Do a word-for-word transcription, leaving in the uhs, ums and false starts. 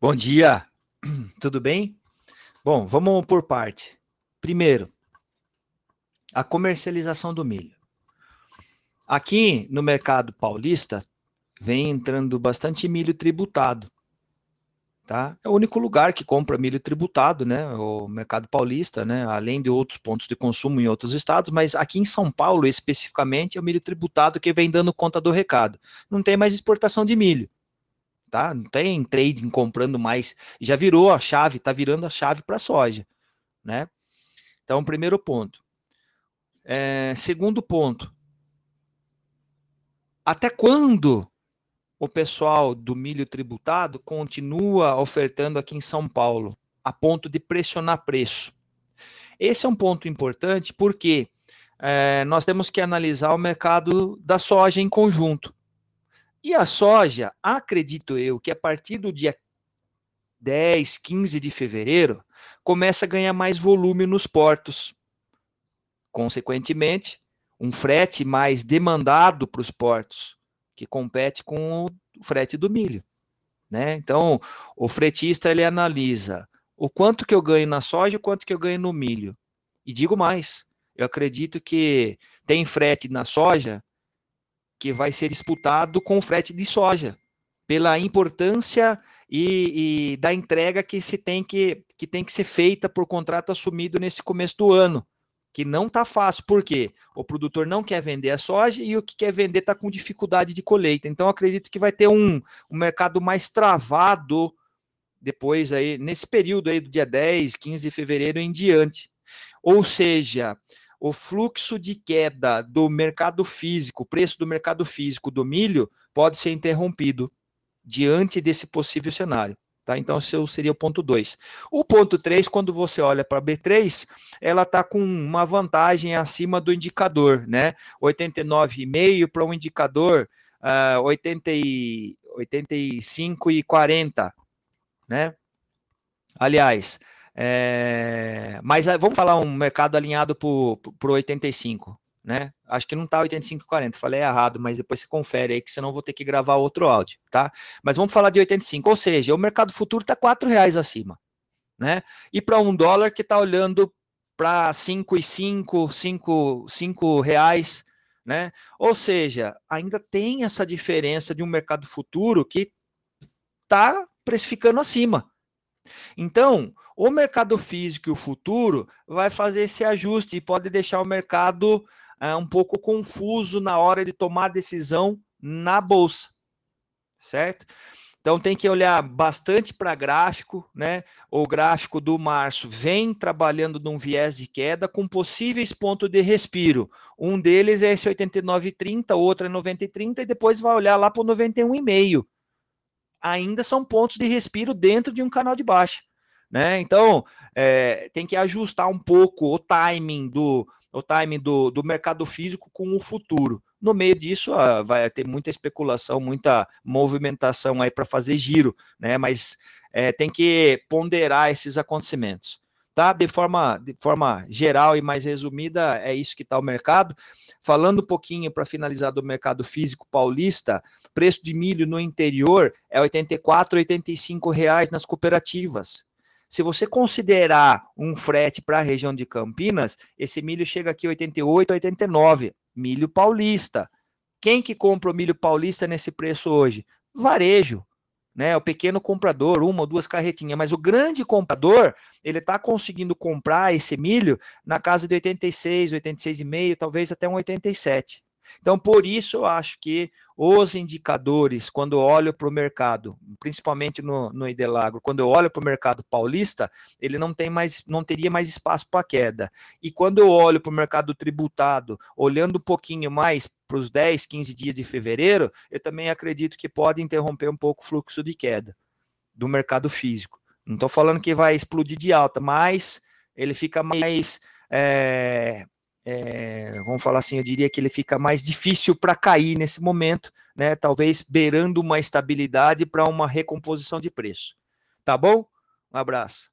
Bom dia, tudo bem? Bom, vamos por parte. Primeiro, a comercialização do milho. Aqui no mercado paulista, vem entrando bastante milho tributado, tá? É o único lugar que compra milho tributado, né? O mercado paulista, né? Além de outros pontos de consumo em outros estados, mas aqui em São Paulo, especificamente, é o milho tributado que vem dando conta do recado. Não tem mais exportação de milho. Tá? Não tem trading comprando mais, já virou a chave, tá virando a chave para soja, né? Então, primeiro ponto. É, segundo ponto, até quando o pessoal do milho tributado continua ofertando aqui em São Paulo, a ponto de pressionar preço? Esse é um ponto importante, porque é, nós temos que analisar o mercado da soja em conjunto. E a soja, acredito eu, que a partir do dia dez, quinze de fevereiro, começa a ganhar mais volume nos portos. Consequentemente, um frete mais demandado para os portos, que compete com o frete do milho, né? Então, o fretista, ele analisa o quanto que eu ganho na soja e o quanto que eu ganho no milho. E digo mais, eu acredito que tem frete na soja que vai ser disputado com o frete de soja, pela importância e, e da entrega que, se tem que, que tem que ser feita por contrato assumido nesse começo do ano, que não está fácil, porque o produtor não quer vender a soja e o que quer vender está com dificuldade de colheita. Então, acredito que vai ter um, um mercado mais travado depois, aí, nesse período aí do dia dez, quinze de fevereiro em diante. Ou seja, o fluxo de queda do mercado físico, o preço do mercado físico do milho, pode ser interrompido diante desse possível cenário, tá? Então, esse seria o ponto dois. O ponto três, quando você olha para a B três, ela está com uma vantagem acima do indicador, né? oitenta e nove vírgula cinco para um indicador uh, oitenta e cinco vírgula quarenta, né? Aliás, É, mas vamos falar um mercado alinhado para o oitenta e cinco, né? Acho que não está oitenta e cinco e quarenta, falei errado, mas depois você confere aí, que senão vou ter que gravar outro áudio, tá? Mas vamos falar de oitenta e cinco, ou seja, o mercado futuro está quatro reais acima, né? E para um dólar que está olhando para cinco e cinco, cinco reais, né? Ou seja, ainda tem essa diferença de um mercado futuro que está precificando acima. Então, o mercado físico e o futuro vai fazer esse ajuste e pode deixar o mercado é, um pouco confuso na hora de tomar a decisão na bolsa, certo? Então, tem que olhar bastante para gráfico, né? O gráfico do março vem trabalhando num viés de queda com possíveis pontos de respiro. Um deles é esse oitenta e nove vírgula trinta, outro é noventa e trinta e depois vai olhar lá para o noventa e um vírgula cinco. Ainda são pontos de respiro dentro de um canal de baixa, né? Então, é, tem que ajustar um pouco o timing do, o timing do, do mercado físico com o futuro. No meio disso, ah, vai ter muita especulação, muita movimentação aí para fazer giro, né? Mas é, tem que ponderar esses acontecimentos, tá? De forma, de forma geral e mais resumida, é isso que está o mercado. Falando um pouquinho para finalizar do mercado físico paulista, preço de milho no interior é oitenta e quatro, oitenta e cinco reais nas cooperativas. Se você considerar um frete para a região de Campinas, esse milho chega aqui oitenta e oito, oitenta e nove, milho paulista. Quem que compra o milho paulista nesse preço hoje? Varejo, né? O pequeno comprador, uma ou duas carretinhas, mas o grande comprador, ele está conseguindo comprar esse milho na casa de oitenta e seis, oitenta e seis vírgula cinco, talvez até um oitenta e sete. Então, por isso, eu acho que os indicadores, quando eu olho para o mercado, principalmente no, no Idelagro, quando eu olho para o mercado paulista, ele não tem mais, não teria mais espaço para queda. E quando eu olho para o mercado tributado, olhando um pouquinho mais para os dez, quinze dias de fevereiro, eu também acredito que pode interromper um pouco o fluxo de queda do mercado físico. Não estou falando que vai explodir de alta, mas ele fica mais... É... É, vamos falar assim, eu diria que ele fica mais difícil para cair nesse momento, né? Talvez beirando uma estabilidade para uma recomposição de preço. Tá bom? Um abraço.